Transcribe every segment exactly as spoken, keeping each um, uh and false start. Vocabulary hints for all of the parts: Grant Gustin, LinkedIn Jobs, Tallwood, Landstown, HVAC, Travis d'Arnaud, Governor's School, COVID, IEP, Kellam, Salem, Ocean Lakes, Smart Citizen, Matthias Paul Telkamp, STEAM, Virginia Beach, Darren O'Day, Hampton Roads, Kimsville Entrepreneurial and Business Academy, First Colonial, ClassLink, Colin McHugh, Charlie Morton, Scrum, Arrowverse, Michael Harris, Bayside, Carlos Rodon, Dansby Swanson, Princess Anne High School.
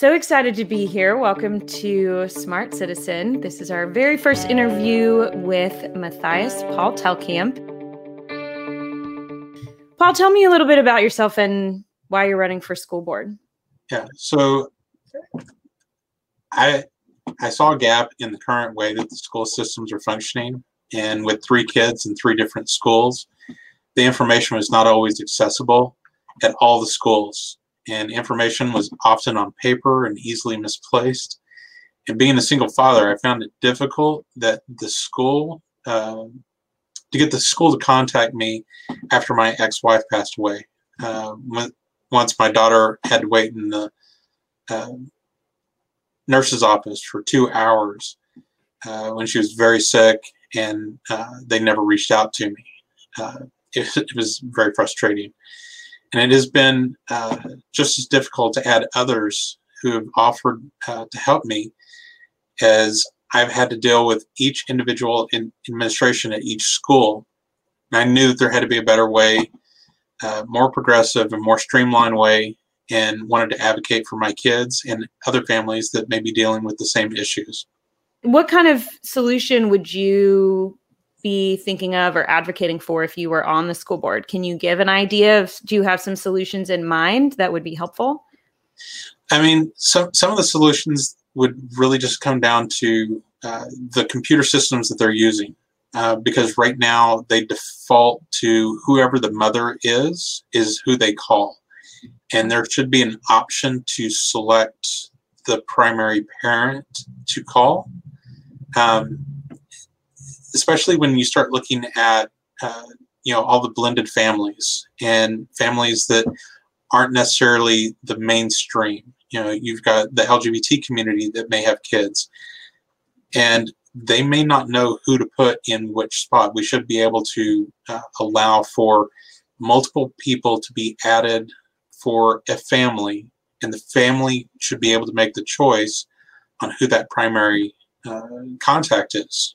So excited to be here. Welcome to Smart Citizen. This is our very first interview with Matthias Paul Telkamp. Paul, tell me a little bit about yourself and why you're running for school board. Yeah, so I, I saw a gap in the current way that the school systems are functioning. And with three kids in three different schools, the information was not always accessible at all the schools. And information was often on paper and easily misplaced. And being a single father, I found it difficult that the school, uh, to get the school to contact me after my ex-wife passed away. Uh, once my daughter had to wait in the uh, nurse's office for two hours uh, when she was very sick, and uh, they never reached out to me. Uh, it, it was very frustrating. And it has been uh, just as difficult to add others who have offered uh, to help me, as I've had to deal with each individual in administration at each school. And I knew that there had to be a better way, uh, more progressive and more streamlined way, and wanted to advocate for my kids and other families that may be dealing with the same issues. What kind of solution would you be thinking of or advocating for if you were on the school board? Can you give an idea of, do you have some solutions in mind that would be helpful? I mean, so, some of the solutions would really just come down to uh, the computer systems that they're using, uh, because right now they default to whoever the mother is, is who they call. And there should be an option to select the primary parent to call. Um, especially when you start looking at, uh, you know, all the blended families and families that aren't necessarily the mainstream. You know, you've got the L G B T community that may have kids, and they may not know who to put in which spot. We should be able to uh, allow for multiple people to be added for a family, and the family should be able to make the choice on who that primary uh, contact is.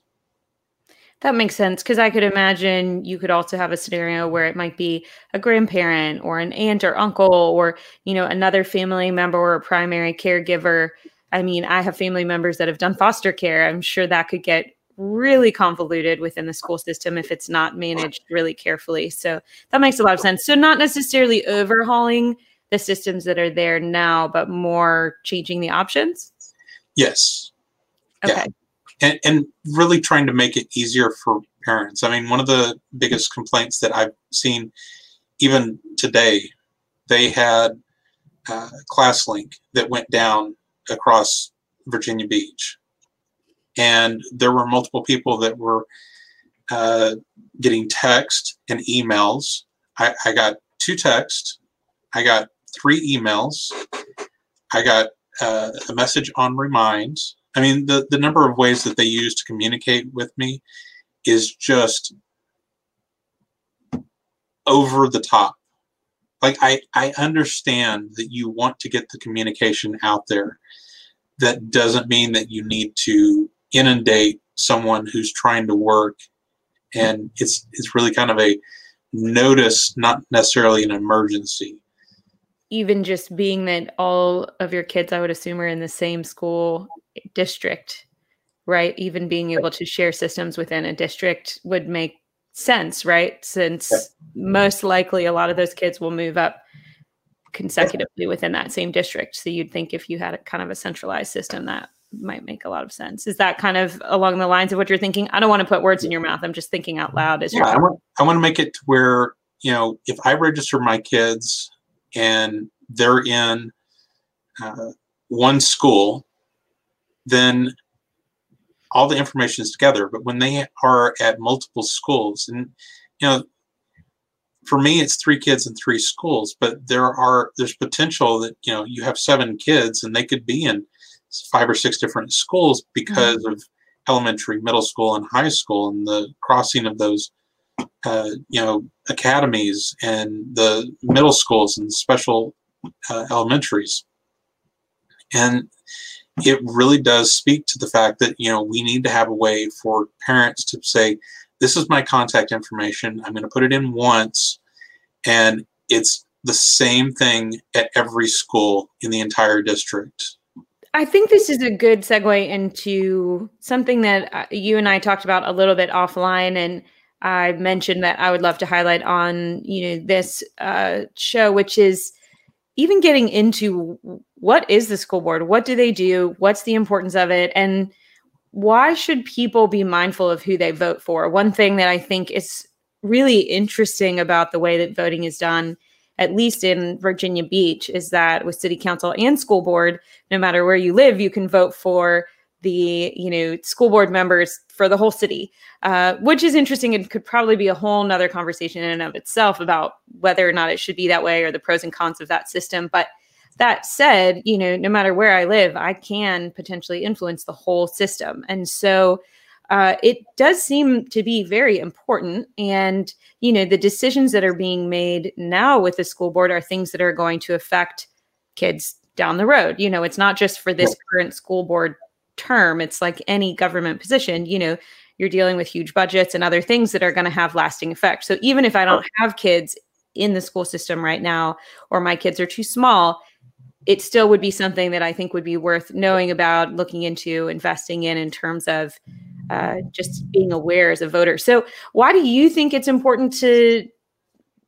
That makes sense, because I could imagine you could also have a scenario where it might be a grandparent or an aunt or uncle or, you know, another family member or a primary caregiver. I mean, I have family members that have done foster care. I'm sure that could get really convoluted within the school system if it's not managed really carefully. So that makes a lot of sense. So not necessarily overhauling the systems that are there now, but more changing the options? Yes. Okay. Yeah. And, and really trying to make it easier for parents. I mean, one of the biggest complaints that I've seen, even today, they had uh, ClassLink that went down across Virginia Beach. And there were multiple people that were uh, getting text and emails. I, I got two texts. I got three emails. I got uh, a message on Reminds. I mean, the, the number of ways that they use to communicate with me is just over the top. Like, I, I understand that you want to get the communication out there. That doesn't mean that you need to inundate someone who's trying to work. And it's, it's really kind of a notice, not necessarily an emergency. Even just being that all of your kids, I would assume, are in the same school district, right? Even being able to share systems within a district would make sense, right? Since most likely a lot of those kids will move up consecutively within that same district. So you'd think if you had a kind of a centralized system, that might make a lot of sense. Is that kind of along the lines of what you're thinking? I don't want to put words in your mouth. I'm just thinking out loud. As yeah, you're I, want, I want to make it to where, you know, if I register my kids and they're in uh, one school, then all the information is together. But when they are at multiple schools, and, you know, for me, it's three kids in three schools, but there are, there's potential that, you know, you have seven kids and they could be in five or six different schools because mm-hmm. of elementary, middle school, and high school, and the crossing of those, uh, you know, academies and the middle schools and special uh, elementaries. And it really does speak to the fact that, you know, we need to have a way for parents to say, this is my contact information. I'm going to put it in once, and it's the same thing at every school in the entire district. I think this is a good segue into something that you and I talked about a little bit offline, and I mentioned that I would love to highlight on, you know, this uh, show, which is even getting into what is the school board? What do they do? What's the importance of it? And why should people be mindful of who they vote for? One thing that I think is really interesting about the way that voting is done, at least in Virginia Beach, is that with city council and school board, no matter where you live, you can vote for the, you know, school board members for the whole city, uh, which is interesting. It could probably be a whole nother conversation in and of itself about whether or not it should be that way or the pros and cons of that system. But that said, you know, no matter where I live, I can potentially influence the whole system. And so uh, it does seem to be very important. And, you know, the decisions that are being made now with the school board are things that are going to affect kids down the road. You know, it's not just for this current school board term. It's like any government position, you know, you're dealing with huge budgets and other things that are going to have lasting effects. So even if I don't have kids in the school system right now, or my kids are too small, it still would be something that I think would be worth knowing about, looking into, investing in, in terms of uh, just being aware as a voter. So why do you think it's important to,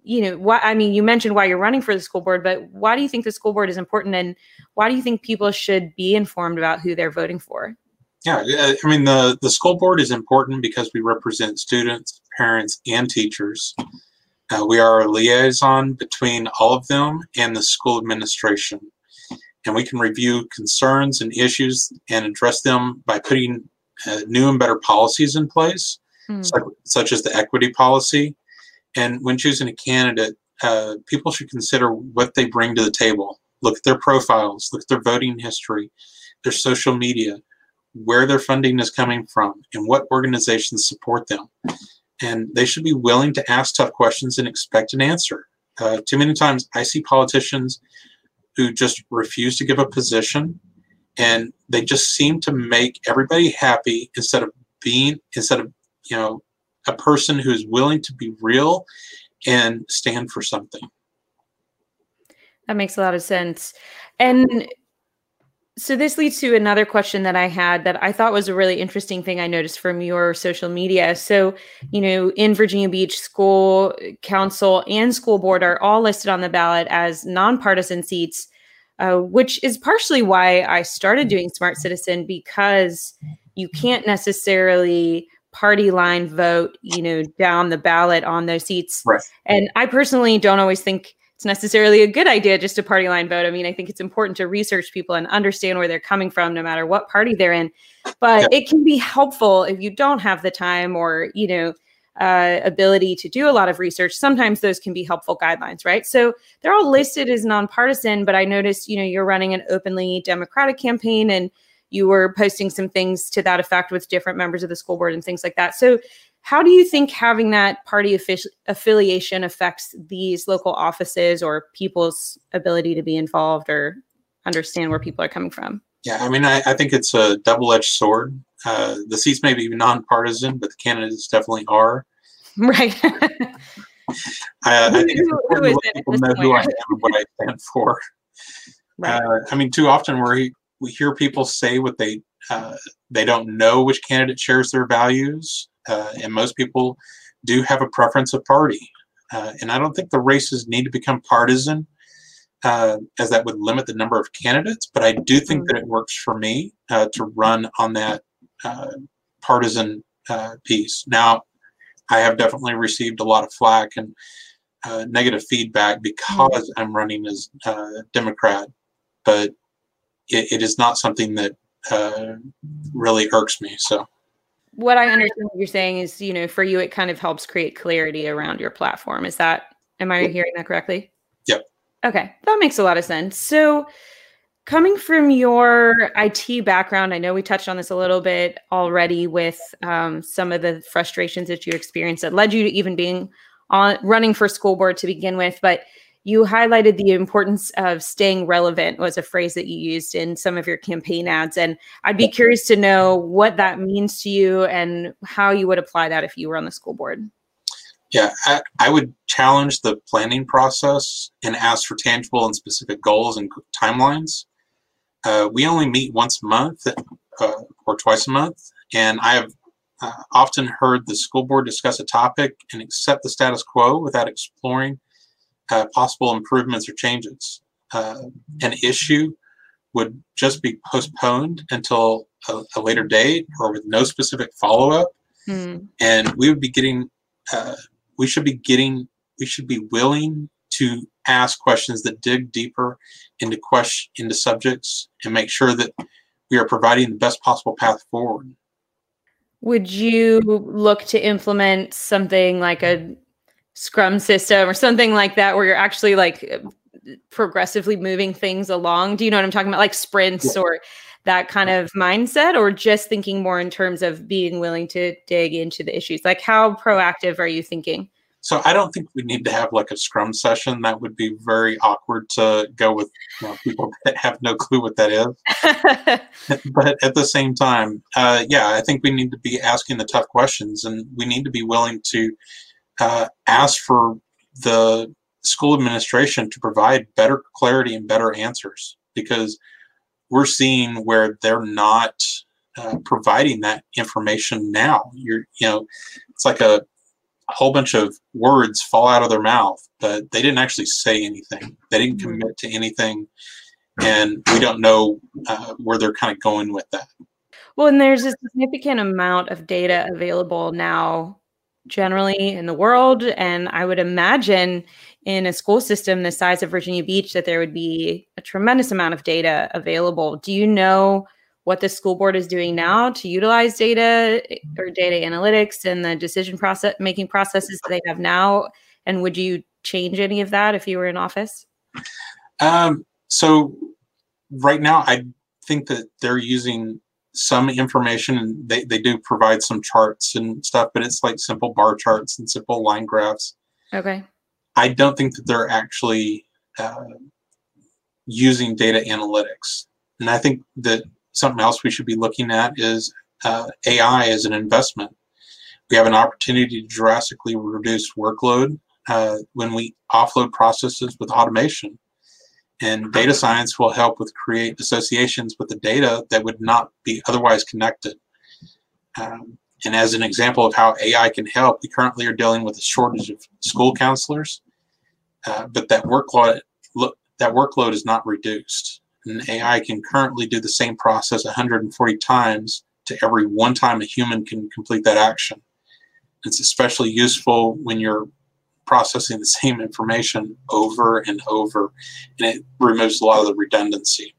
you know, why, I mean, you mentioned why you're running for the school board, but why do you think the school board is important, and why do you think people should be informed about who they're voting for? Yeah, I mean, the, the school board is important because we represent students, parents, and teachers. Uh, we are a liaison between all of them and the school administration. And we can review concerns and issues and address them by putting uh, new and better policies in place, mm. such, such as the equity policy. And when choosing a candidate, uh, people should consider what they bring to the table. Look at their profiles, look at their voting history, their social media, where their funding is coming from, and what organizations support them. And they should be willing to ask tough questions and expect an answer. Uh, too many times I see politicians who just refuse to give a position, and they just seem to make everybody happy instead of being, instead of, you know, a person who is willing to be real and stand for something. That makes a lot of sense. And so this leads to another question that I had that I thought was a really interesting thing I noticed from your social media. So, you know, in Virginia Beach, school council and school board are all listed on the ballot as nonpartisan seats, uh, which is partially why I started doing Smart Citizen, because you can't necessarily party line vote, you know, down the ballot on those seats. Right. And I personally don't always think it's necessarily a good idea just to party line vote. I mean, I think it's important to research people and understand where they're coming from, no matter what party they're in. But yeah, it can be helpful if you don't have the time or, you know, uh, ability to do a lot of research. Sometimes those can be helpful guidelines, right? So they're all listed as nonpartisan, but I noticed, you know, you're running an openly Democratic campaign, and you were posting some things to that effect with different members of the school board and things like that. So how do you think having that party affi- affiliation affects these local offices or people's ability to be involved or understand where people are coming from? Yeah, I mean, I, I think it's a double-edged sword. Uh, the seats may be nonpartisan, but the candidates definitely are. Right. I, I think it's important to let people know who I am and what I stand for. Right. Uh, I mean, too often we we hear people say what they uh, they don't know which candidate shares their values. Uh, and most people do have a preference of party. Uh, and I don't think the races need to become partisan, uh, as that would limit the number of candidates. But I do think that it works for me uh, to run on that uh, partisan uh, piece. Now, I have definitely received a lot of flack and uh, negative feedback because I'm running as a uh, Democrat. But it, it is not something that uh, really irks me. So. What I understand you're saying is, you know, for you, it kind of helps create clarity around your platform. Is that, am I hearing that correctly? Yep. Okay. That makes a lot of sense. So coming from your I T background, I know we touched on this a little bit already with um, some of the frustrations that you experienced that led you to even being on running for school board to begin with, but you highlighted the importance of staying relevant was a phrase that you used in some of your campaign ads. And I'd be curious to know what that means to you and how you would apply that if you were on the school board. Yeah, I, I would challenge the planning process and ask for tangible and specific goals and timelines. Uh, we only meet once a month uh, or twice a month, and I have uh, often heard the school board discuss a topic and accept the status quo without exploring uh, possible improvements or changes. Uh, an issue would just be postponed until a, a later date or with no specific follow-up, mm. and we would be getting uh, we should be getting we should be willing to ask questions that dig deeper into question into subjects and make sure that we are providing the best possible path forward. Would you look to implement something like a Scrum system or something like that, where you're actually like progressively moving things along? Do you know what I'm talking about? Like sprints yeah. or that kind of mindset, or just thinking more in terms of being willing to dig into the issues? Like, how proactive are you thinking? So I don't think we need to have like a Scrum session. That would be very awkward to go with, you know, people that have no clue what that is. But at the same time, uh, yeah, I think we need to be asking the tough questions, and we need to be willing to uh, ask for the school administration to provide better clarity and better answers, because we're seeing where they're not uh, providing that information now. You're, you know, it's like a whole bunch of words fall out of their mouth, but they didn't actually say anything. They didn't commit to anything, and we don't know uh, where they're kind of going with that. Well, and there's a significant amount of data available now generally in the world, and I would imagine in a school system the size of Virginia Beach that there would be a tremendous amount of data available. Do you know what the school board is doing now to utilize data or data analytics and the decision process making processes that they have now? And would you change any of that if you were in office? Um, so right now, I think that they're using some information, and they, they do provide some charts and stuff, but it's like simple bar charts and simple line graphs. Okay. I don't think that they're actually uh, using data analytics. And I think that something else we should be looking at is uh, A I as an investment. We have an opportunity to drastically reduce workload uh, when we offload processes with automation. And data science will help with create associations with the data that would not be otherwise connected. Um, and as an example of how A I can help, we currently are dealing with a shortage of school counselors, uh, but that workload, lo- that workload is not reduced. And A I can currently do the same process one hundred forty times to every one time a human can complete that action. It's especially useful when you're processing the same information over and over, and it removes a lot of the redundancy.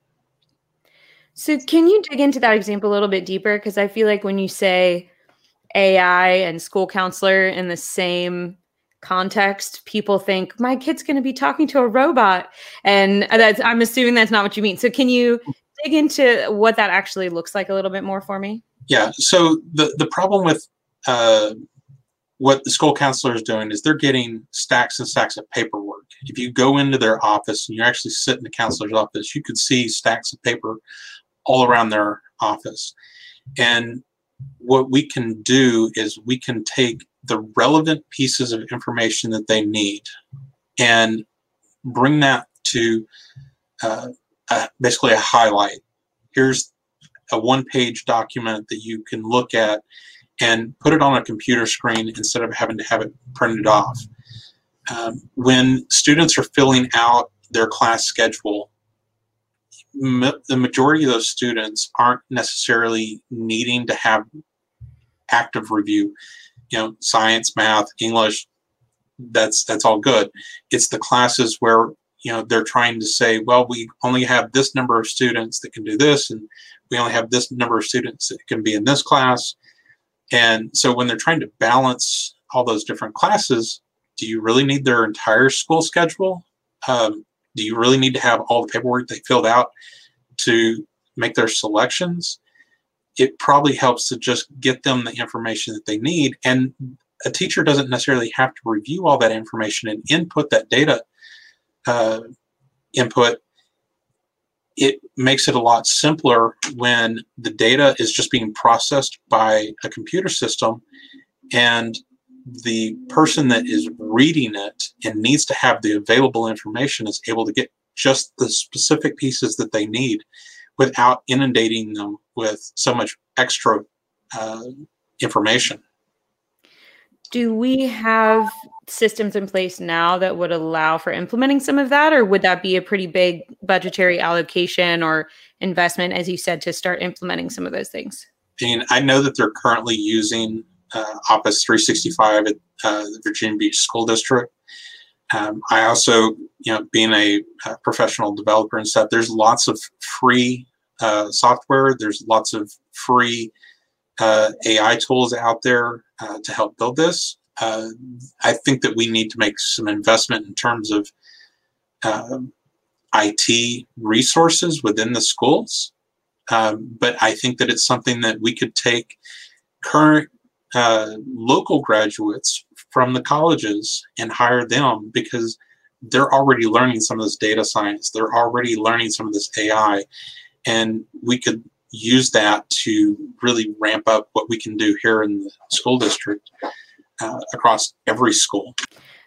So can you dig into that example a little bit deeper? Because I feel like when you say A I and school counselor in the same context, people think my kid's going to be talking to a robot, and that's, I'm assuming that's not what you mean. So can you dig into what that actually looks like a little bit more for me? Yeah. So the the problem with uh, what the school counselor is doing is they're getting stacks and stacks of paperwork. If you go into their office and you actually sit in the counselor's office, you could see stacks of paper all around their office. And what we can do is we can take the relevant pieces of information that they need and bring that to uh, uh, basically a highlight. Here's a one-page document that you can look at and put it on a computer screen instead of having to have it printed off. Um, when students are filling out their class schedule, ma- the majority of those students aren't necessarily needing to have active review. You know, science, math, English, that's that's all good. It's the classes where, you know, they're trying to say, well, we only have this number of students that can do this, and we only have this number of students that can be in this class. And so when they're trying to balance all those different classes, do you really need their entire school schedule? Um, do you really need to have all the paperwork they filled out to make their selections? It probably helps to just get them the information that they need. And a teacher doesn't necessarily have to review all that information and input that data uh, input. It makes it a lot simpler when the data is just being processed by a computer system, and the person that is reading it and needs to have the available information is able to get just the specific pieces that they need without inundating them with so much extra uh, information. Do we have systems in place now that would allow for implementing some of that, or would that be a pretty big budgetary allocation or investment, as you said, to start implementing some of those things? And I know that they're currently using uh, Office three sixty-five at uh, the Virginia Beach School District. Um, I also, you know, being a, a professional developer and stuff, there's lots of free uh, software. There's lots of free uh, A I tools out there uh, to help build this. Uh, I think that we need to make some investment in terms of uh, I T resources within the schools. Um, but I think that it's something that we could take current uh, local graduates from the colleges and hire them, because they're already learning some of this data science. They're already learning some of this A I, and we could use that to really ramp up what we can do here in the school district uh, across every school.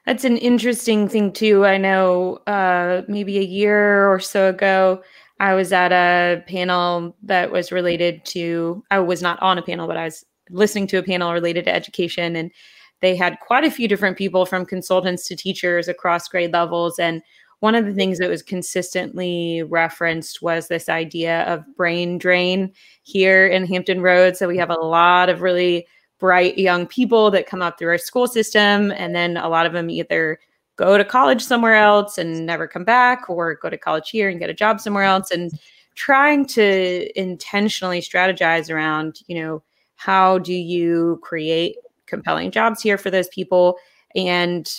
That's an interesting thing too. I know uh, maybe a year or so ago, I was at a panel that was related to, I was not on a panel, but I was listening to a panel related to education, and they had quite a few different people, from consultants to teachers across grade levels. And one of the things that was consistently referenced was this idea of brain drain here in Hampton Roads. So we have a lot of really bright young people that come up through our school system, and then a lot of them either go to college somewhere else and never come back, or go to college here and get a job somewhere else. And trying to intentionally strategize around, you know, how do you create compelling jobs here for those people, and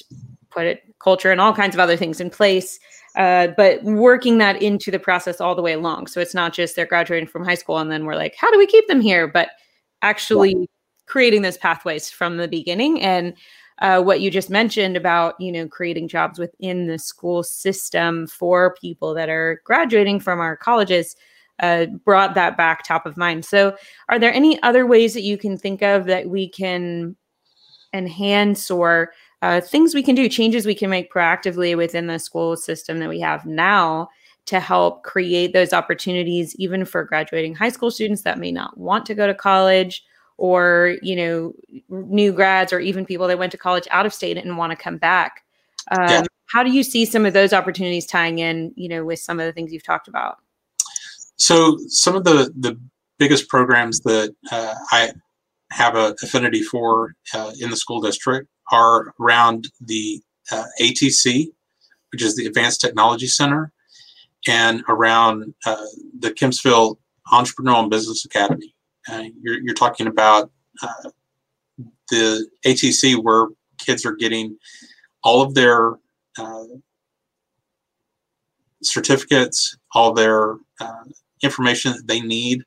put it, culture and all kinds of other things in place, uh, but working that into the process all the way along. So it's not just they're graduating from high school and then we're like, how do we keep them here? But actually yeah. creating those pathways from the beginning. And Uh, what you just mentioned about, you know, creating jobs within the school system for people that are graduating from our colleges uh, brought that back top of mind. So are there any other ways that you can think of that we can enhance, or uh, things we can do, changes we can make proactively within the school system that we have now to help create those opportunities, even for graduating high school students that may not want to go to college, or, you know, new grads, or even people that went to college out of state and want to come back. Um, yeah. How do you see some of those opportunities tying in, you know, with some of the things you've talked about? So some of the, the biggest programs that uh, I have an affinity for uh, in the school district are around the uh, A T C, which is the Advanced Technology Center, and around uh, the Kimsville Entrepreneurial and Business Academy. Uh, you're, you're talking about uh, the A T C, where kids are getting all of their uh, certificates, all their uh, information that they need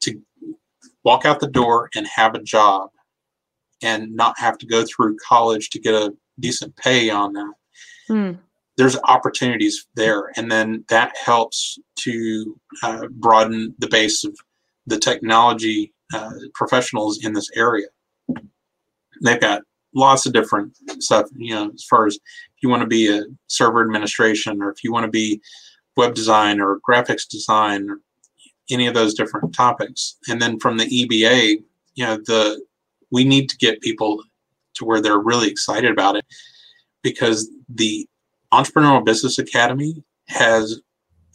to walk out the door and have a job, and not have to go through college to get a decent pay on that. Mm. There's opportunities there. And then that helps to uh, broaden the base of the technology uh, professionals in this area. They've got lots of different stuff, you know, as far as if you want to be a server administration, or if you want to be web design or graphics design, or any of those different topics. And then from the E B A, you know, the we need to get people to where they're really excited about it, because the Entrepreneurial Business Academy has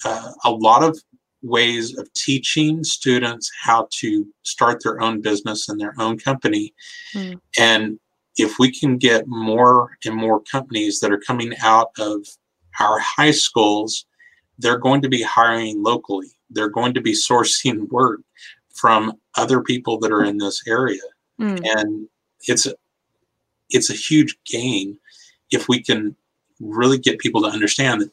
uh, a lot of ways of teaching students how to start their own business and their own company. Mm. And if we can get more and more companies that are coming out of our high schools, they're going to be hiring locally. They're going to be sourcing work from other people that are in this area. Mm. And it's a, it's a huge gain if we can really get people to understand that,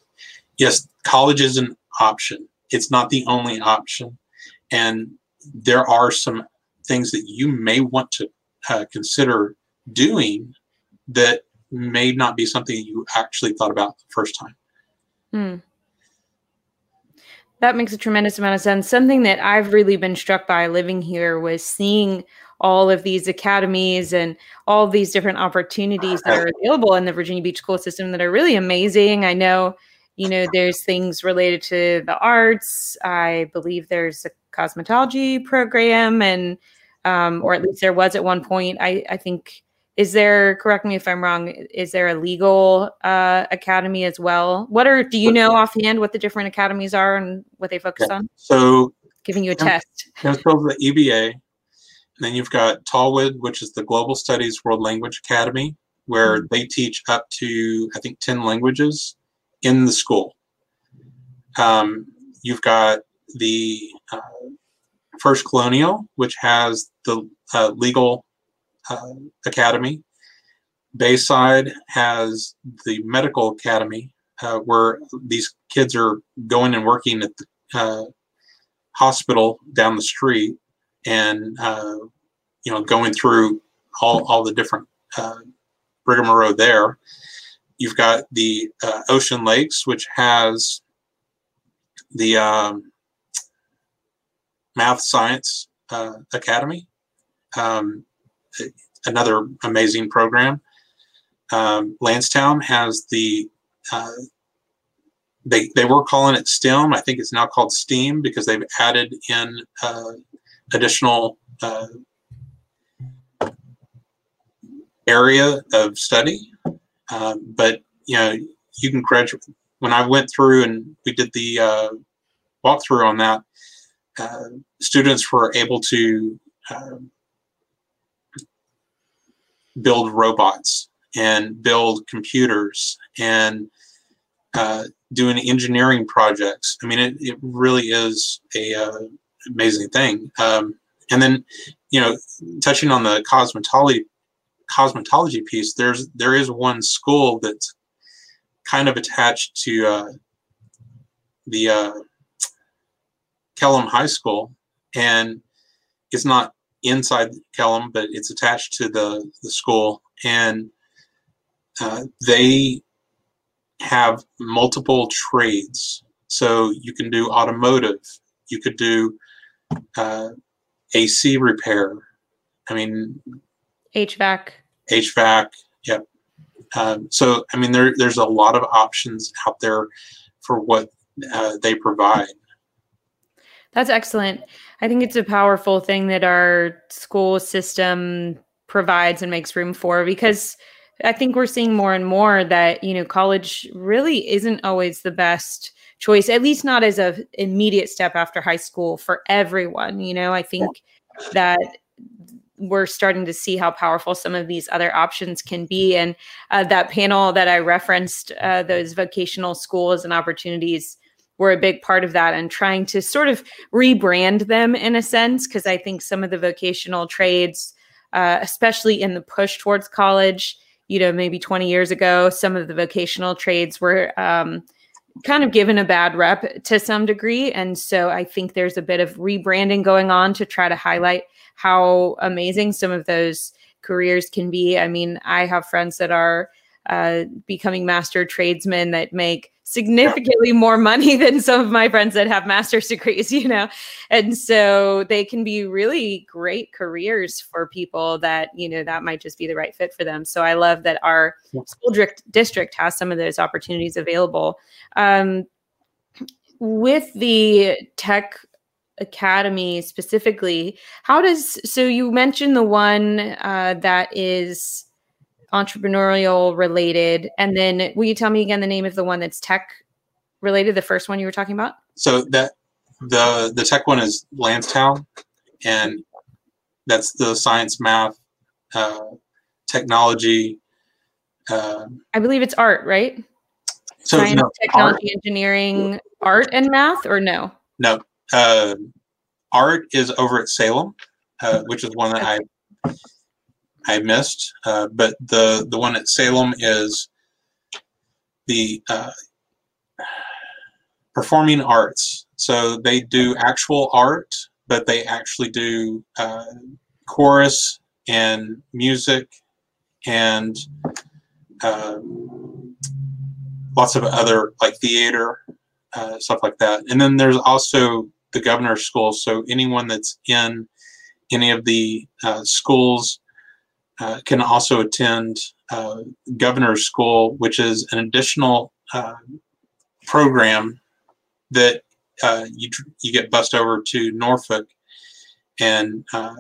yes, college is an option. It's not the only option, and there are some things that you may want to uh, consider doing that may not be something you actually thought about the first time. Mm. That makes a tremendous amount of sense. Something that I've really been struck by living here was seeing all of these academies and all these different opportunities that are available in the Virginia Beach school system that are really amazing. I know, you know, there's things related to the arts. I believe there's a cosmetology program, and um, or at least there was at one point. I, I think, is there, correct me if I'm wrong, is there a legal uh, academy as well? What are, do you know offhand what the different academies are and what they focus okay. on? So giving you a Kim, test. Kimsville is the E B A. And then you've got Tallwood, which is the Global Studies World Language Academy, where mm-hmm. they teach up to, I think, ten languages in the school. Um, you've got the uh, First Colonial, which has the uh, legal uh, academy. Bayside has the medical academy, uh, where these kids are going and working at the uh, hospital down the street. And, uh, you know, going through all, all the different uh, rigmarole there. You've got the uh, Ocean Lakes, which has the um, Math Science uh, Academy, um, another amazing program. Um, Landstown has the, uh, they, they were calling it STEM. I think it's now called STEAM because they've added in uh, additional uh, area of study. Uh, but, you know, you can graduate. When I went through and we did the uh, walkthrough on that, uh, students were able to uh, build robots and build computers and uh, doing engineering projects. I mean, it, it really is a... Uh, amazing thing. Um, and then, you know, touching on the cosmetology cosmetology piece, there's there is one school that's kind of attached to uh, the uh, Kellam High School, and it's not inside Kellam, but it's attached to the, the school, and uh, they have multiple trades. So you can do automotive, you could do Uh, A C repair. I mean, H V A C. H V A C. Yep. Um, so, I mean, there there's a lot of options out there for what uh, they provide. That's excellent. I think it's a powerful thing that our school system provides and makes room for, because I think we're seeing more and more that, you know, college really isn't always the best choice, at least not as a immediate step after high school for everyone. You know, I think that we're starting to see how powerful some of these other options can be. And uh, that panel that I referenced, uh, those vocational schools and opportunities were a big part of that, and trying to sort of rebrand them in a sense, because I think some of the vocational trades, uh, especially in the push towards college, you know, maybe twenty years ago, some of the vocational trades were um, kind of given a bad rep to some degree. And so I think there's a bit of rebranding going on to try to highlight how amazing some of those careers can be. I mean, I have friends that are uh, becoming master tradesmen that make significantly more money than some of my friends that have master's degrees, you know, and so they can be really great careers for people that, you know, that might just be the right fit for them. So I love that our school district has some of those opportunities available. Um, with the tech academy specifically, how does, so you mentioned the one uh, that is entrepreneurial related, and then will you tell me again the name of the one that's tech related, the first one you were talking about? So that the the tech one is Landstown, and that's the science, math, uh technology, uh I believe it's art, right? So science, no, technology, art, engineering, art and math, or no no uh art is over at Salem, uh which is one that okay. I I missed, uh, but the, the one at Salem is the uh, performing arts. So they do actual art, but they actually do uh, chorus and music and uh, lots of other, like theater, uh, stuff like that. And then there's also the Governor's School. So anyone that's in any of the uh, schools uh, can also attend uh, Governor's School, which is an additional uh, program that uh, you, you get bused over to Norfolk, and uh,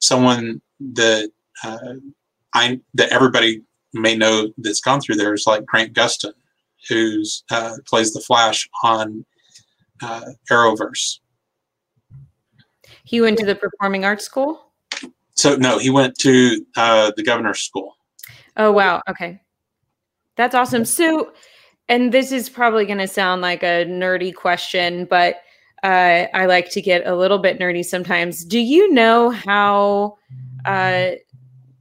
someone that uh, I that everybody may know that's gone through there is like Grant Gustin, who's uh, plays the Flash on uh, Arrowverse. He went to the Performing Arts School? So no, he went to uh, the Governor's School. Oh, wow. Okay. That's awesome. So, and this is probably going to sound like a nerdy question, but uh, I like to get a little bit nerdy sometimes. Do you know how, uh,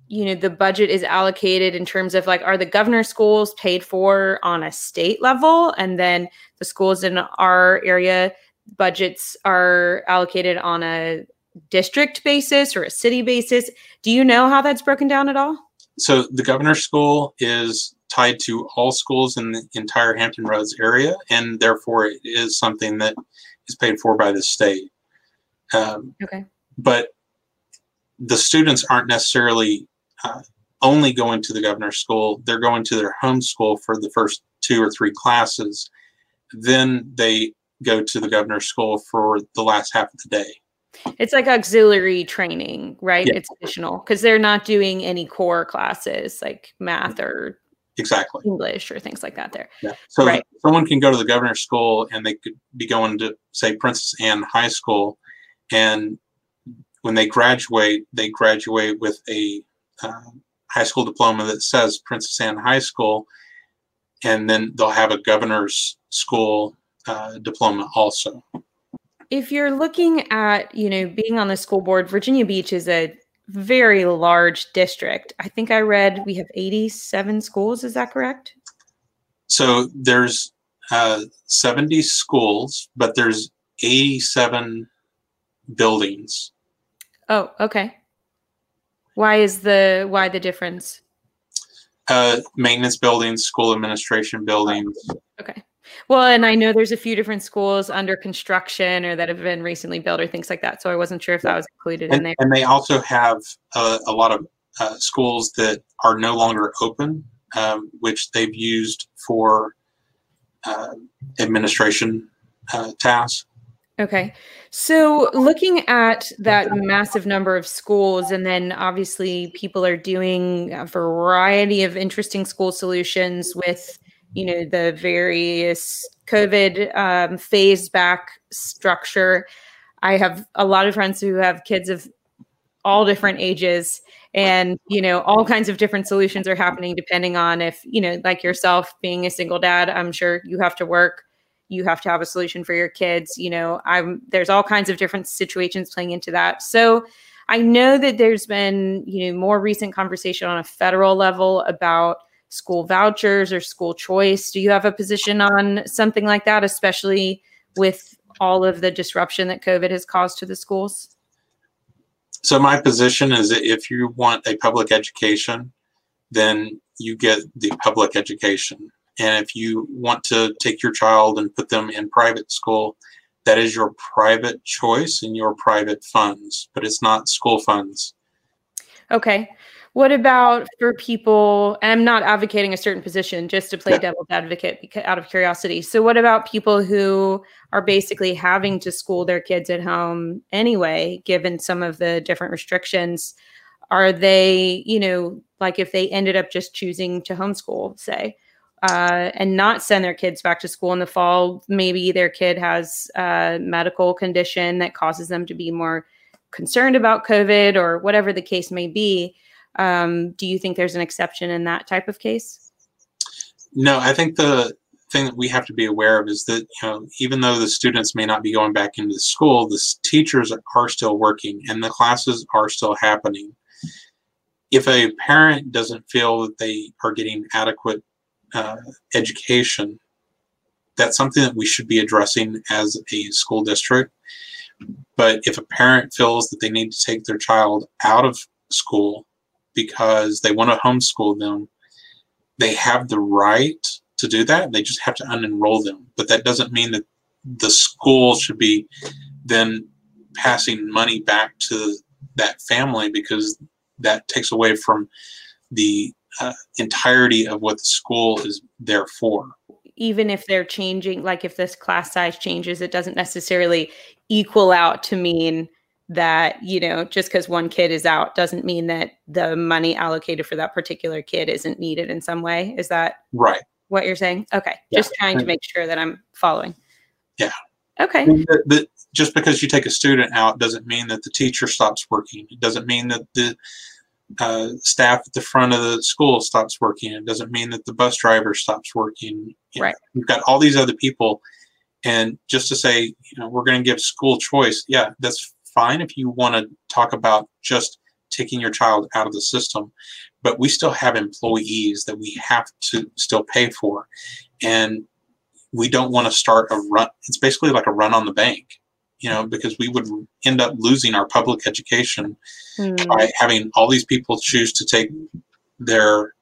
you know, the budget is allocated in terms of like, are the Governor's Schools paid for on a state level? And then the schools in our area budgets are allocated on a district basis or a city basis. Do you know how that's broken down at all? So the Governor's School is tied to all schools in the entire Hampton Roads area, and therefore it is something that is paid for by the state. Um, okay. But the students aren't necessarily uh, only going to the Governor's School. They're going to their home school for the first two or three classes. Then they go to the Governor's School for the last half of the day. It's like auxiliary training, right? Yeah. It's additional because they're not doing any core classes like math or exactly English or things like that there. Yeah. So right. Someone can go to the Governor's School and they could be going to, say, Princess Anne High School. And when they graduate, they graduate with a uh, high school diploma that says Princess Anne High School. And then they'll have a Governor's School uh, diploma also. If you're looking at, you know, being on the school board, Virginia Beach is a very large district. I think I read we have eighty-seven schools. Is that correct? So there's uh, seventy schools, but there's eighty-seven buildings. Oh, okay. Why is the why the difference? Uh, maintenance buildings, school administration buildings. Okay. Well, and I know there's a few different schools under construction or that have been recently built or things like that. So I wasn't sure if that was included and, in there. And they also have uh, a lot of uh, schools that are no longer open, um, which they've used for uh, administration uh, tasks. Okay. So looking at that massive number of schools, and then obviously people are doing a variety of interesting school solutions with, you know, the various COVID um, phase back structure. I have a lot of friends who have kids of all different ages, and, you know, all kinds of different solutions are happening depending on if, you know, like yourself being a single dad, I'm sure you have to work, you have to have a solution for your kids. You know, I'm, there's all kinds of different situations playing into that. So I know that there's been, you know, more recent conversation on a federal level about school vouchers or school choice. Do you have a position on something like that, especially with all of the disruption that COVID has caused to the schools? So my position is that if you want a public education, then you get the public education. And if you want to take your child and put them in private school, that is your private choice and your private funds, but it's not school funds. Okay. What about for people, and I'm not advocating a certain position, just to play yeah. devil's advocate out of curiosity. So what about people who are basically having to school their kids at home anyway, given some of the different restrictions? Are they, you know, like if they ended up just choosing to homeschool, say, uh, and not send their kids back to school in the fall, maybe their kid has a medical condition that causes them to be more concerned about COVID or whatever the case may be. Um, do you think there's an exception in that type of case? No, I think the thing that we have to be aware of is that, you know, even though the students may not be going back into the school, the teachers are still working and the classes are still happening. If a parent doesn't feel that they are getting adequate uh, education, that's something that we should be addressing as a school district. But if a parent feels that they need to take their child out of school because they want to homeschool them, they have the right to do that. They just have to unenroll them. But that doesn't mean that the school should be then passing money back to that family, because that takes away from the uh, entirety of what the school is there for. Even if they're changing, like if this class size changes, it doesn't necessarily equal out to mean that, you know, just because one kid is out doesn't mean that the money allocated for that particular kid isn't needed in some way. Is that right? What you're saying? Okay. Yeah. Just trying to make sure that I'm following. Yeah. Okay. The, the, just because you take a student out doesn't mean that the teacher stops working. It doesn't mean that the uh, staff at the front of the school stops working. It doesn't mean that the bus driver stops working. You right. know, you've got all these other people. And just to say, you know, we're going to give school choice. Yeah, that's fine if you want to talk about just taking your child out of the system, but we still have employees that we have to still pay for. And we don't want to start a run. It's basically like a run on the bank, you know, because we would end up losing our public education mm. by having all these people choose to take their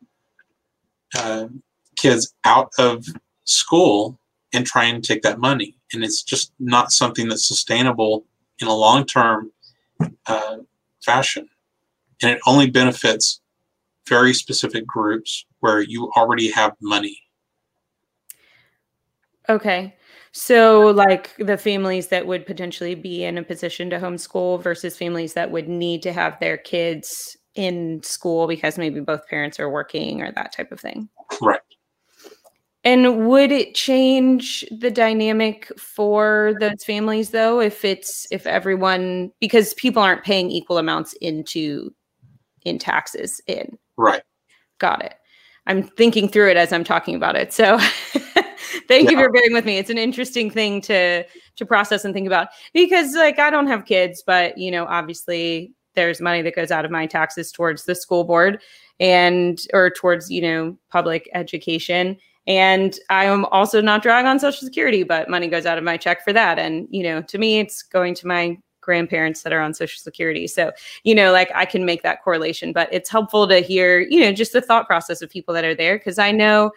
uh, kids out of school and try and take that money. And it's just not something that's sustainable in a long-term uh, fashion. And it only benefits very specific groups where you already have money. Okay. So like the families that would potentially be in a position to homeschool versus families that would need to have their kids in school because maybe both parents are working or that type of thing. Right. And would it change the dynamic for those families though, if it's, if everyone, because people aren't paying equal amounts into, in taxes in. Right. Got it. I'm thinking through it as I'm talking about it. So thank yeah. you for bearing with me. It's an interesting thing to, to process and think about, because like, I don't have kids, but you know, obviously there's money that goes out of my taxes towards the school board and, or towards, you know, public education. And I am also not drawing on Social Security, but money goes out of my check for that. And, you know, to me, it's going to my grandparents that are on Social Security. So, you know, like I can make that correlation, but it's helpful to hear, you know, just the thought process of people that are there. Cause I know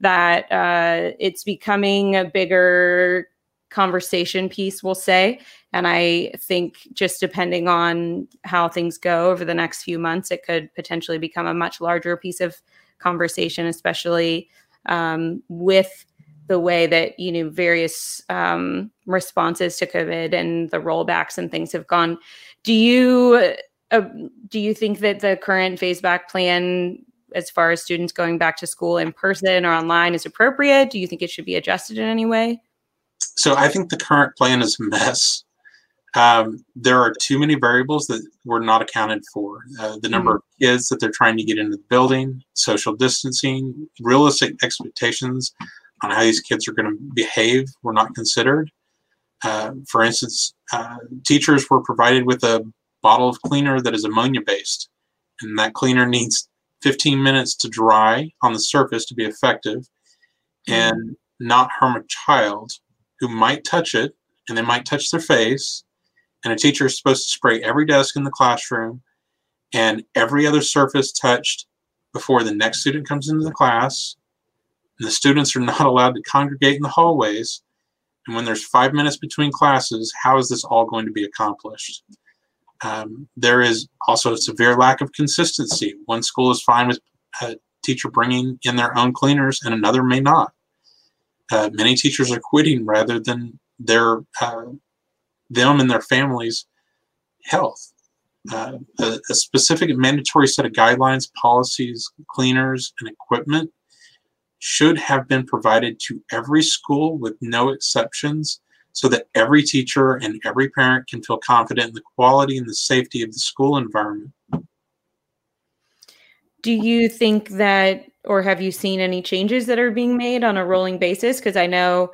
that uh, it's becoming a bigger conversation piece, we'll say. And I think just depending on how things go over the next few months, it could potentially become a much larger piece of conversation, especially um, with the way that, you know, various um, responses to COVID and the rollbacks and things have gone. Do you, uh, do you think that the current phase back plan, as far as students going back to school in person or online, is appropriate? Do you think it should be adjusted in any way? So I think the current plan is a mess. Um, there are too many variables that were not accounted for. Uh, the number mm-hmm. of kids that they're trying to get into the building, social distancing, realistic expectations on how these kids are going to behave were not considered. Uh, for instance, uh, teachers were provided with a bottle of cleaner that is ammonia-based, and that cleaner needs fifteen minutes to dry on the surface to be effective and not harm a child who might touch it, and they might touch their face. And a teacher is supposed to spray every desk in the classroom and every other surface touched before the next student comes into the class. And the students are not allowed to congregate in the hallways. And when there's five minutes between classes, how is this all going to be accomplished? Um, there is also a severe lack of consistency. One school is fine with a teacher bringing in their own cleaners and another may not. Uh, many teachers are quitting rather than their uh, them and their families' health. Uh, a, a specific mandatory set of guidelines, policies, cleaners, and equipment should have been provided to every school with no exceptions, so that every teacher and every parent can feel confident in the quality and the safety of the school environment. Do you think that, or have you seen any changes that are being made on a rolling basis? Because I know,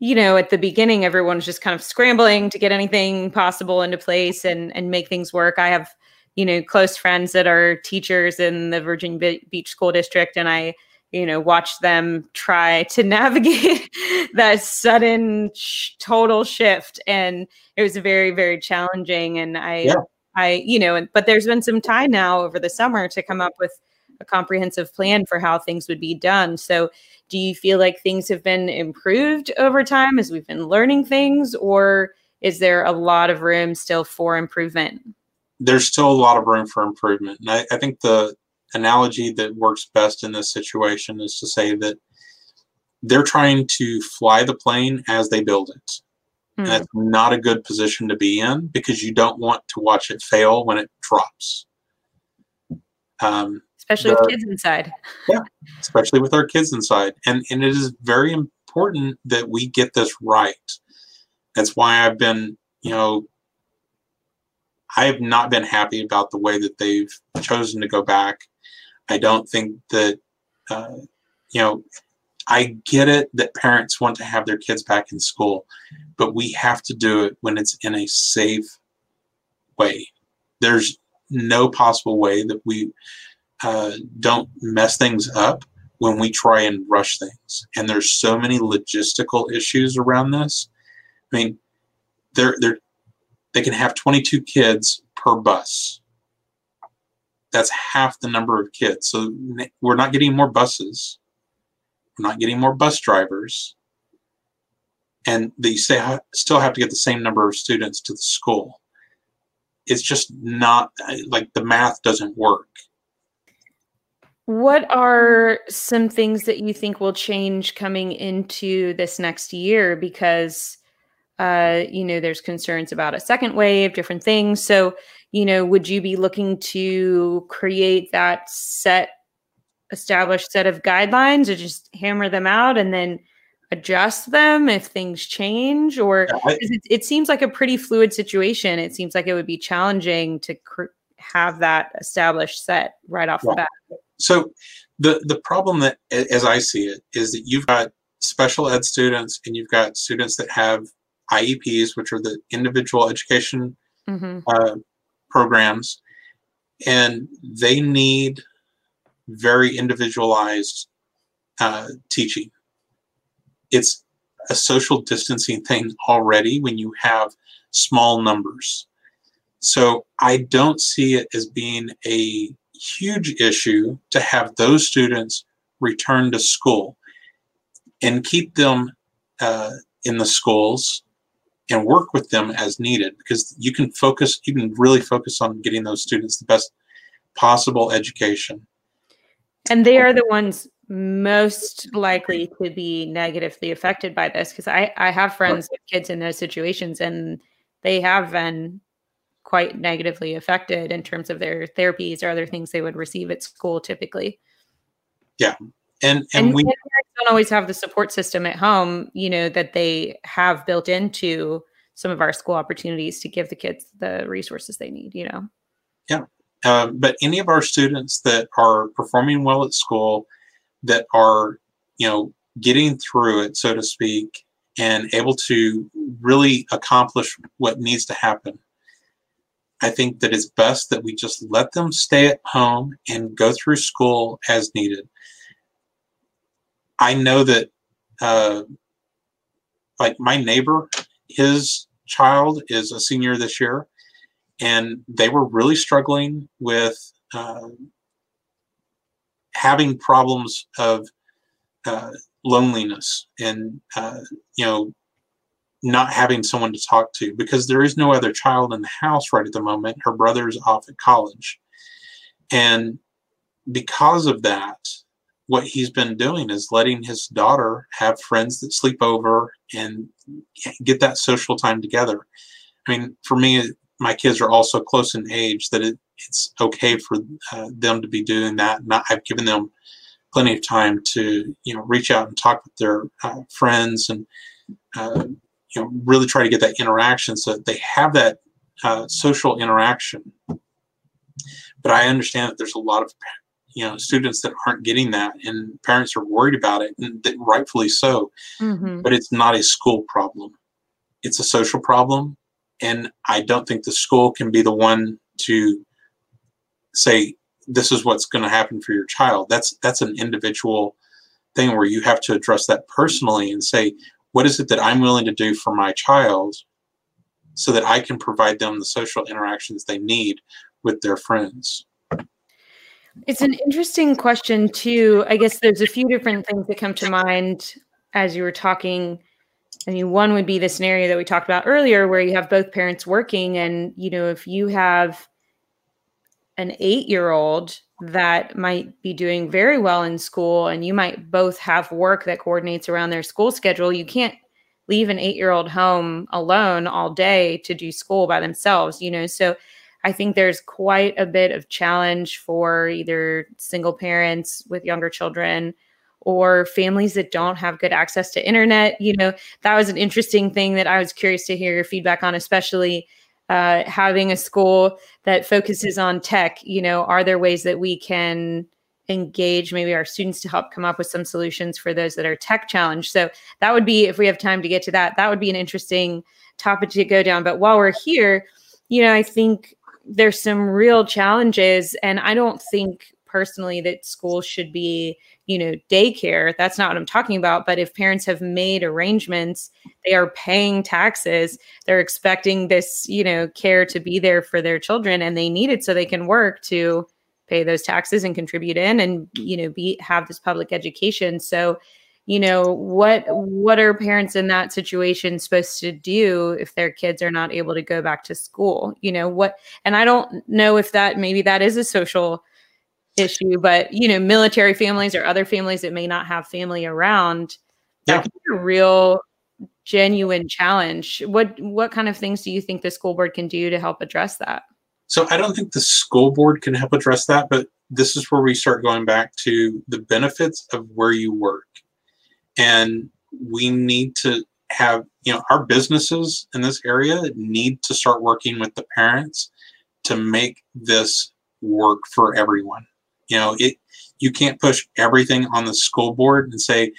you know, at the beginning, everyone was just kind of scrambling to get anything possible into place and, and make things work. I have, you know, close friends that are teachers in the Virginia Beach School District, and I you know, watch them try to navigate that sudden sh- total shift. And it was very, very challenging. And I, yeah. I, you know, but there's been some time now over the summer to come up with a comprehensive plan for how things would be done. So do you feel like things have been improved over time as we've been learning things, or is there a lot of room still for improvement? There's still a lot of room for improvement. And I, I think the analogy that works best in this situation is to say that they're trying to fly the plane as they build it. Mm. And that's not a good position to be in, because you don't want to watch it fail when it drops. Um, especially the, with kids inside. Yeah, especially with our kids inside. And, and it is very important that we get this right. That's why I've been, you know, I have not been happy about the way that they've chosen to go back. I don't think that, uh, you know, I get it that parents want to have their kids back in school, but we have to do it when it's in a safe way. There's no possible way that we uh, don't mess things up when we try and rush things. And there's so many logistical issues around this. I mean, they're, they're, they can have twenty-two kids per bus. That's half the number of kids. So we're not getting more buses. We're not getting more bus drivers. And they still have to get the same number of students to the school. It's just not, like, the math doesn't work. What are some things that you think will change coming into this next year? Because Uh, you know, there's concerns about a second wave, different things. So, you know, would you be looking to create that set, established set of guidelines, or just hammer them out and then adjust them if things change? Or yeah, I, it, it seems like a pretty fluid situation. It seems like it would be challenging to cr- have that established set right off yeah. the bat. So the, the problem that, as I see it, is that you've got special ed students and you've got students that have I E Ps, which are the individual education mm-hmm. uh, programs, and they need very individualized uh, teaching. It's a social distancing thing already when you have small numbers. So I don't see it as being a huge issue to have those students return to school and keep them uh, in the schools and work with them as needed, because you can focus, you can really focus on getting those students the best possible education. And they are the ones most likely to be negatively affected by this, because I, I have friends with kids in those situations, and they have been quite negatively affected in terms of their therapies or other things they would receive at school typically. Yeah. And, and, and we don't always have the support system at home, you know, that they have built into some of our school opportunities to give the kids the resources they need, you know? Yeah. Uh, but any of our students that are performing well at school, that are, you know, getting through it, so to speak, and able to really accomplish what needs to happen, I think that it's best that we just let them stay at home and go through school as needed. I know that, uh, like, my neighbor, his child is a senior this year, and they were really struggling with uh, having problems of uh, loneliness and, uh, you know, not having someone to talk to, because there is no other child in the house right at the moment. Her brother's off at college. And because of that, what he's been doing is letting his daughter have friends that sleep over and get that social time together. I mean, for me, my kids are also close in age that it, it's okay for uh, them to be doing that. And I've given them plenty of time to, you know, reach out and talk with their uh, friends and, uh, you know, really try to get that interaction so that they have that uh, social interaction. But I understand that there's a lot of you know, students that aren't getting that, and parents are worried about it, and that rightfully so, mm-hmm. but it's not a school problem. It's a social problem. And I don't think the school can be the one to say, this is what's going to happen for your child. That's, that's an individual thing where you have to address that personally and say, what is it that I'm willing to do for my child so that I can provide them the social interactions they need with their friends? It's an interesting question, too. I guess there's a few different things that come to mind as you were talking. I mean, one would be the scenario that we talked about earlier where you have both parents working, and, you know, if you have an eight-year-old that might be doing very well in school and you might both have work that coordinates around their school schedule, you can't leave an eight-year-old home alone all day to do school by themselves, you know? So I think there's quite a bit of challenge for either single parents with younger children or families that don't have good access to internet. You know, that was an interesting thing that I was curious to hear your feedback on, especially uh, having a school that focuses on tech. You know, are there ways that we can engage maybe our students to help come up with some solutions for those that are tech challenged? So that would be, if we have time to get to that, that would be an interesting topic to go down. But while we're here, you know, I think there's some real challenges, and I don't think personally that schools should be, you know, daycare. That's not what I'm talking about. But if parents have made arrangements, they are paying taxes, they're expecting this, you know, care to be there for their children, and they need it so they can work to pay those taxes and contribute in and, you know, be, have this public education. So, you know, what, what are parents in that situation supposed to do if their kids are not able to go back to school? You know, what, and I don't know if that, maybe that is a social issue, but, you know, military families or other families that may not have family around, yeah, that can be a real genuine challenge. What, what kind of things do you think the school board can do to help address that? So I don't think the school board can help address that, but this is where we start going back to the benefits of where you work. And we need to have, you know, our businesses in this area need to start working with the parents to make this work for everyone. You know, it, you can't push everything on the school board and say,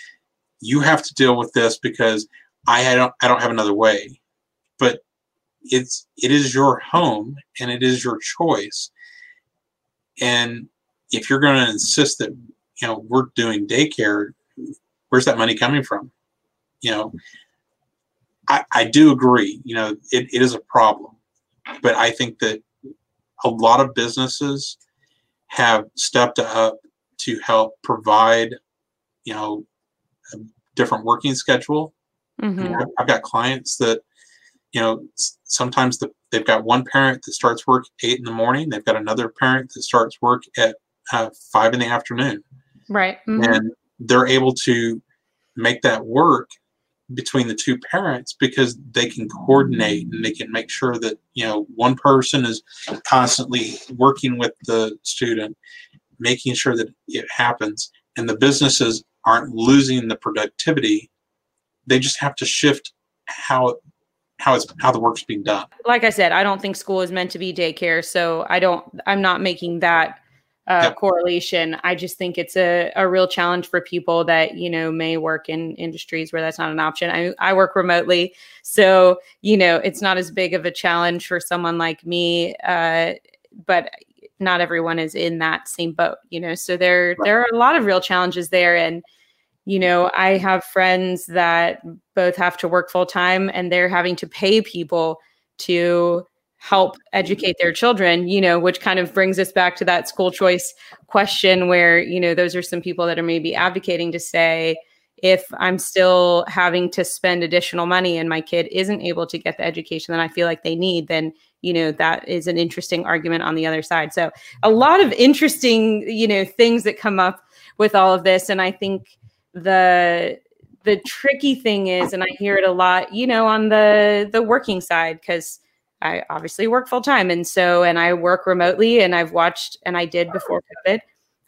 you have to deal with this because I don't, I don't have another way. But it's, it is your home and it is your choice. And if you're going to insist that, you know, we're doing daycare, where's that money coming from? You know, I, I do agree, you know, it, it is a problem, but I think that a lot of businesses have stepped up to help provide, you know, a different working schedule. Mm-hmm. You know, I've got clients that, you know, sometimes the, they've got one parent that starts work eight in the morning. They've got another parent that starts work at uh, five in the afternoon. Right. Mm-hmm. And they're able to make that work between the two parents because they can coordinate and they can make sure that, you know, one person is constantly working with the student, making sure that it happens, and the businesses aren't losing the productivity. They just have to shift how how it's how the work's being done. Like I said, I don't think school is meant to be daycare, so I don't I'm not making that Uh, yep. correlation. I just think it's a, a real challenge for people that, you know, may work in industries where that's not an option. I, I work remotely. So, you know, it's not as big of a challenge for someone like me, uh, but not everyone is in that same boat, you know, so there, right. there are a lot of real challenges there. And, you know, I have friends that both have to work full time and they're having to pay people to help educate their children, you know, which kind of brings us back to that school choice question where, you know, those are some people that are maybe advocating to say, if I'm still having to spend additional money and my kid isn't able to get the education that I feel like they need, then, you know, that is an interesting argument on the other side. So a lot of interesting, you know, things that come up with all of this. And I think the the tricky thing is, and I hear it a lot, you know, on the the working side, because I obviously work full time. And so, and I work remotely, and I've watched, and I did before COVID,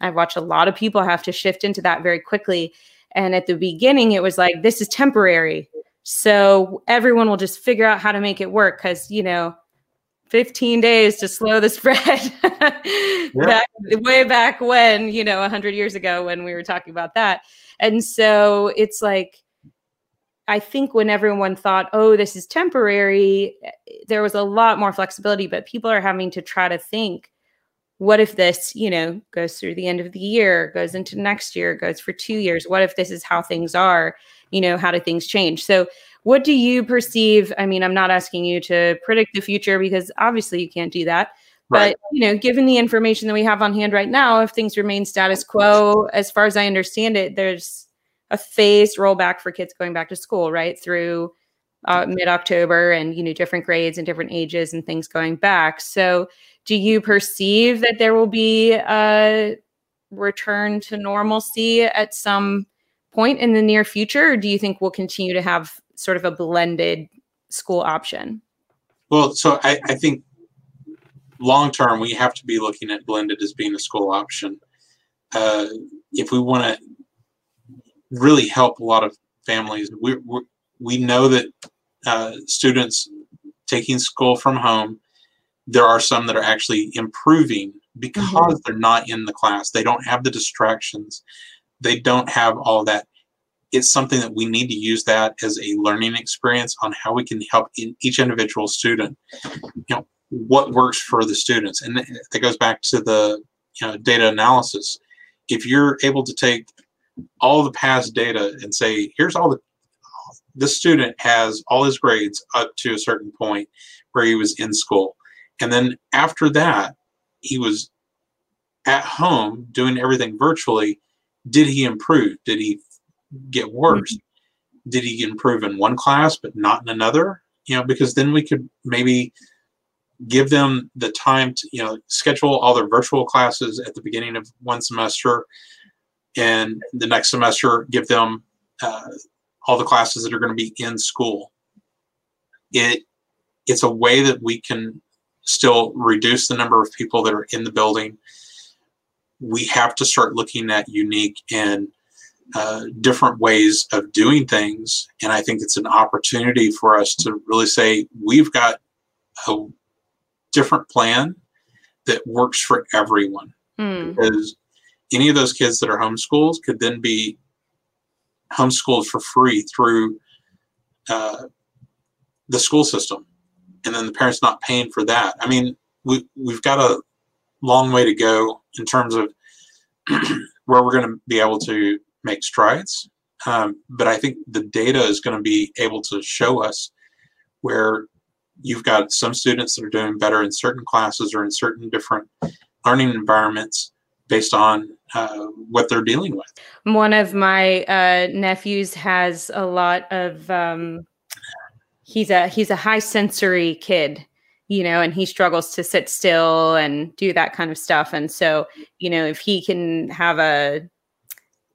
I've watched a lot of people have to shift into that very quickly. And at the beginning, it was like, this is temporary, so everyone will just figure out how to make it work. 'Cause, you know, fifteen days to slow the spread yeah. back, way back when, you know, a hundred years ago when we were talking about that. And so it's like, I think when everyone thought, oh, this is temporary, there was a lot more flexibility, but people are having to try to think, what if this, you know, goes through the end of the year, goes into next year, goes for two years? What if this is how things are? You know, how do things change? So what do you perceive? I mean, I'm not asking you to predict the future because obviously you can't do that. Right. But, you know, given the information that we have on hand right now, if things remain status quo, as far as I understand it, there's a phased rollback for kids going back to school, right, through uh, mid-October, and, you know, different grades and different ages and things going back. So do you perceive that there will be a return to normalcy at some point in the near future? Or do you think we'll continue to have sort of a blended school option? Well, so I, I think long-term, we have to be looking at blended as being a school option. Uh, if we want to really help a lot of families, we we, we know that uh, students taking school from home, there are some that are actually improving because mm-hmm. they're not in the class. They don't have the distractions. They don't have all that. It's something that we need to use that as a learning experience on how we can help in each individual student. You know, what works for the students. And that goes back to the you know, data analysis. If you're able to take all the past data and say, here's all the, this student has all his grades up to a certain point where he was in school. And then after that, he was at home doing everything virtually. Did he improve? Did he get worse? Mm-hmm. Did he improve in one class but not in another? You know, because then we could maybe give them the time to, you know, schedule all their virtual classes at the beginning of one semester, and the next semester give them uh, all the classes that are going to be in school. It it's a way that we can still reduce the number of people that are in the building. We have to start looking at unique and uh, different ways of doing things. And I think it's an opportunity for us to really say, we've got a different plan that works for everyone. Mm. Because any of those kids that are homeschooled could then be homeschooled for free through uh, the school system. And then the parents not paying for that. I mean, we, we've got a long way to go in terms of where we're going to be able to make strides. Um, but I think the data is going to be able to show us where you've got some students that are doing better in certain classes or in certain different learning environments based on uh, what they're dealing with. One of my uh, nephews has a lot of... Um He's a he's a high sensory kid, you know, and he struggles to sit still and do that kind of stuff. And so, you know, if he can have a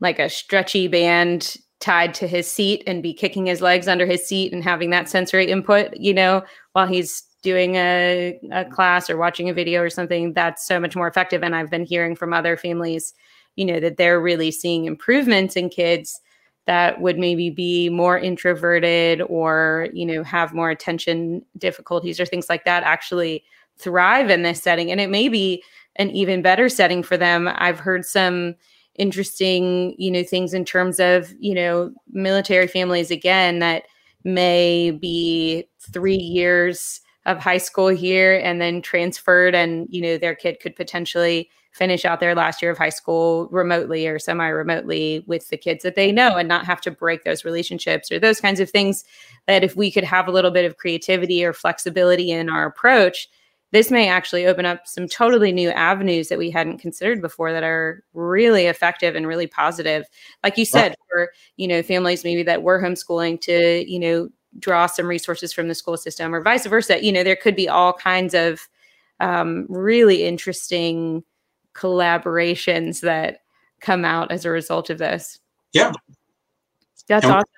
like a stretchy band tied to his seat and be kicking his legs under his seat and having that sensory input, you know, while he's doing a, a class or watching a video or something, that's so much more effective. And I've been hearing from other families, you know, that they're really seeing improvements in kids that would maybe be more introverted or, you know, have more attention difficulties or things like that actually thrive in this setting. And it may be an even better setting for them. I've heard some interesting, you know, things in terms of, you know, military families, again, that may be three years of high school here and then transferred, and, you know, their kid could potentially finish out their last year of high school remotely or semi-remotely with the kids that they know and not have to break those relationships or those kinds of things. That if we could have a little bit of creativity or flexibility in our approach, this may actually open up some totally new avenues that we hadn't considered before that are really effective and really positive. Like you said, for, you know, families maybe that were homeschooling to, you know, draw some resources from the school system or vice versa. You know, there could be all kinds of um, really interesting collaborations that come out as a result of this. Yeah. That's and awesome.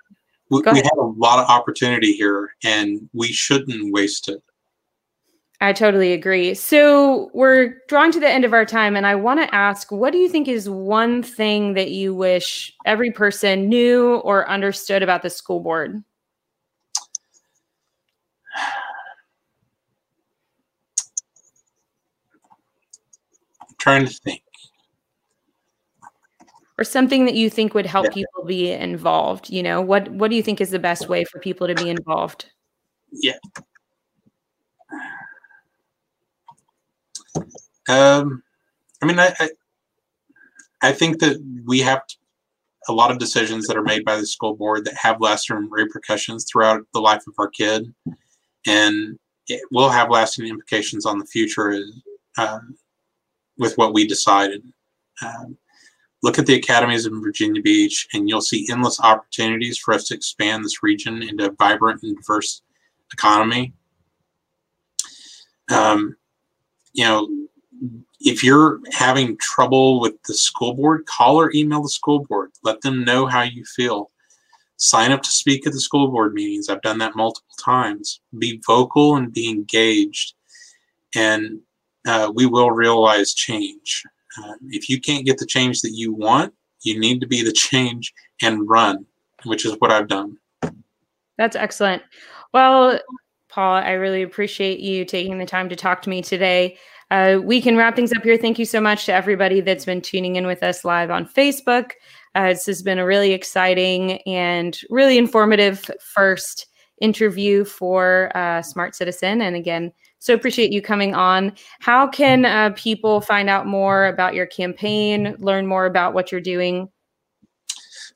We, we have a lot of opportunity here and we shouldn't waste it. I totally agree. So we're drawing to the end of our time, and I want to ask, what do you think is one thing that you wish every person knew or understood about the school board? Trying to think, or something that you think would help yeah. people be involved. You know, what what do you think is the best way for people to be involved? Yeah. Um, I mean, I, I I think that we have to, a lot of decisions that are made by the school board that have lasting repercussions throughout the life of our kid, and it will have lasting implications on the future. Um, with what we decided. Um, Look at the academies in Virginia Beach, and you'll see endless opportunities for us to expand this region into a vibrant and diverse economy. Um, you know, if you're having trouble with the school board, call or email the school board. Let them know how you feel. Sign up to speak at the school board meetings. I've done that multiple times. Be vocal and be engaged, and uh, we will realize change. Uh, if you can't get the change that you want, you need to be the change and run, which is what I've done. That's excellent. Well, Paul, I really appreciate you taking the time to talk to me today. Uh, we can wrap things up here. Thank you so much to everybody that's been tuning in with us live on Facebook. Uh, this has been a really exciting and really informative first interview for uh, Smart Citizen. And again, so appreciate you coming on. How can uh, people find out more about your campaign, learn more about what you're doing?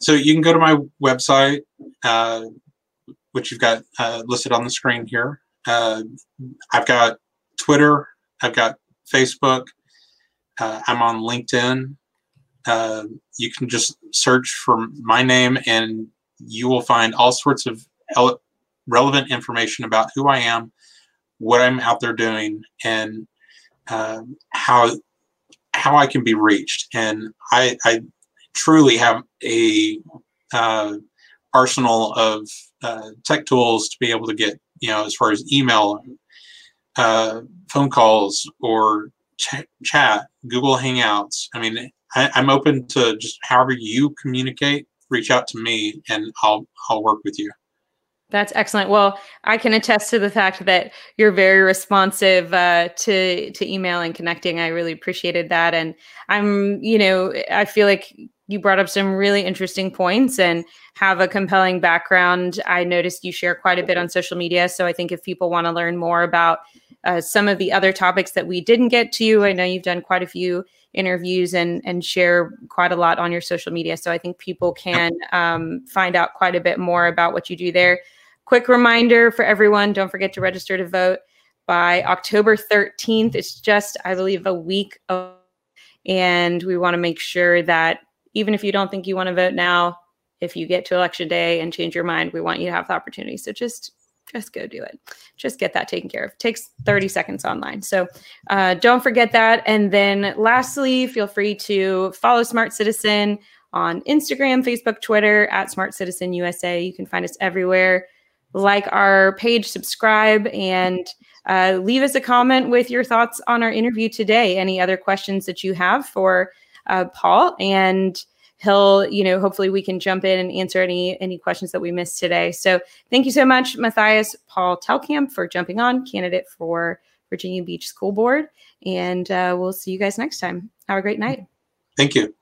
So you can go to my website, uh, which you've got uh, listed on the screen here. Uh, I've got Twitter. I've got Facebook. Uh, I'm on LinkedIn. Uh, you can just search for my name, and you will find all sorts of ele- relevant information about who I am, what I'm out there doing, and uh, how how I can be reached. And I, I truly have a uh, arsenal of uh, tech tools to be able to get, you know, as far as email, uh, phone calls, or ch- chat, Google Hangouts. I mean, I, I'm open to just however you communicate. Reach out to me, and I'll I'll work with you. That's excellent. Well, I can attest to the fact that you're very responsive uh, to to email and connecting. I really appreciated that. And I'm, you know, I feel like you brought up some really interesting points and have a compelling background. I noticed you share quite a bit on social media. So I think if people want to learn more about uh, some of the other topics that we didn't get to, I know you've done quite a few interviews and and share quite a lot on your social media. So I think people can um, find out quite a bit more about what you do there. Quick reminder for everyone, don't forget to register to vote by October thirteenth. It's just, I believe, a week away. And we want to make sure that even if you don't think you want to vote now, if you get to election day and change your mind, we want you to have the opportunity. So just, just go do it. Just get that taken care of. It takes thirty seconds online. So uh, don't forget that. And then lastly, feel free to follow Smart Citizen on Instagram, Facebook, Twitter, at Smart Citizen U S A. You can find us everywhere. Like our page, subscribe, and uh, leave us a comment with your thoughts on our interview today. Any other questions that you have for uh, Paul, and he'll, you know, hopefully we can jump in and answer any any questions that we missed today. So thank you so much, Matthias Paul Telkamp, for jumping on, candidate for Virginia Beach School Board, and uh, we'll see you guys next time. Have a great night. Thank you.